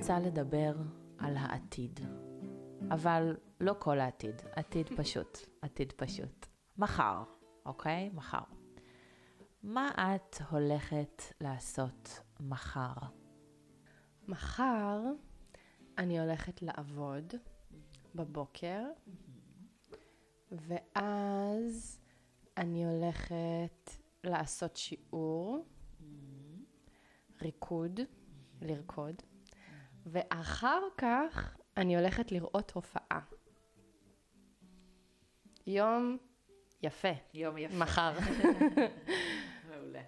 רוצה לדבר על העתיד, אבל לא כל העתיד, עתיד פשוט. מחר, אוקיי? מחר. מה את הולכת לעשות מחר? מחר אני הולכת לעבוד בבוקר, ואז אני הולכת לעשות שיעור, ריקוד, לרקוד, ואחר כך אני הולכת לראות הופעה. יום יפה. מחר. מעולה.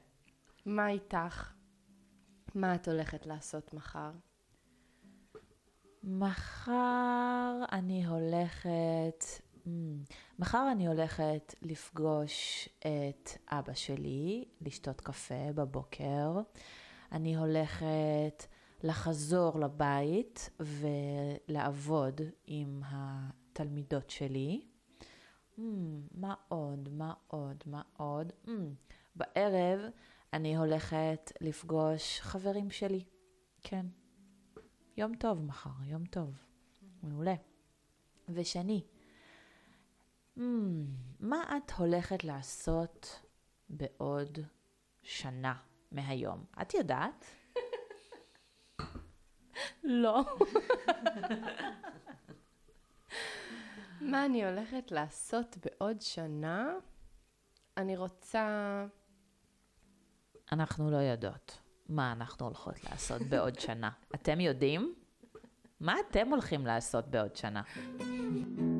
מה איתך? מה את הולכת לעשות מחר? מחר אני הולכת לפגוש את אבא שלי, לשתות קפה בבוקר. אני הולכת לחזור לבית ולעבוד עם התלמידות שלי. מה עוד? בערב אני הולכת לפגוש חברים שלי. כן. יום טוב מחר, יום טוב. מעולה. ושני, מה את הולכת לעשות בעוד שנה מהיום? את יודעת? לא. מה אני הולכת לעשות בעוד שנה? אני רוצה... אנחנו לא יודעות מה אנחנו הולכות לעשות בעוד שנה. אתם יודעים? מה אתם הולכים לעשות בעוד שנה?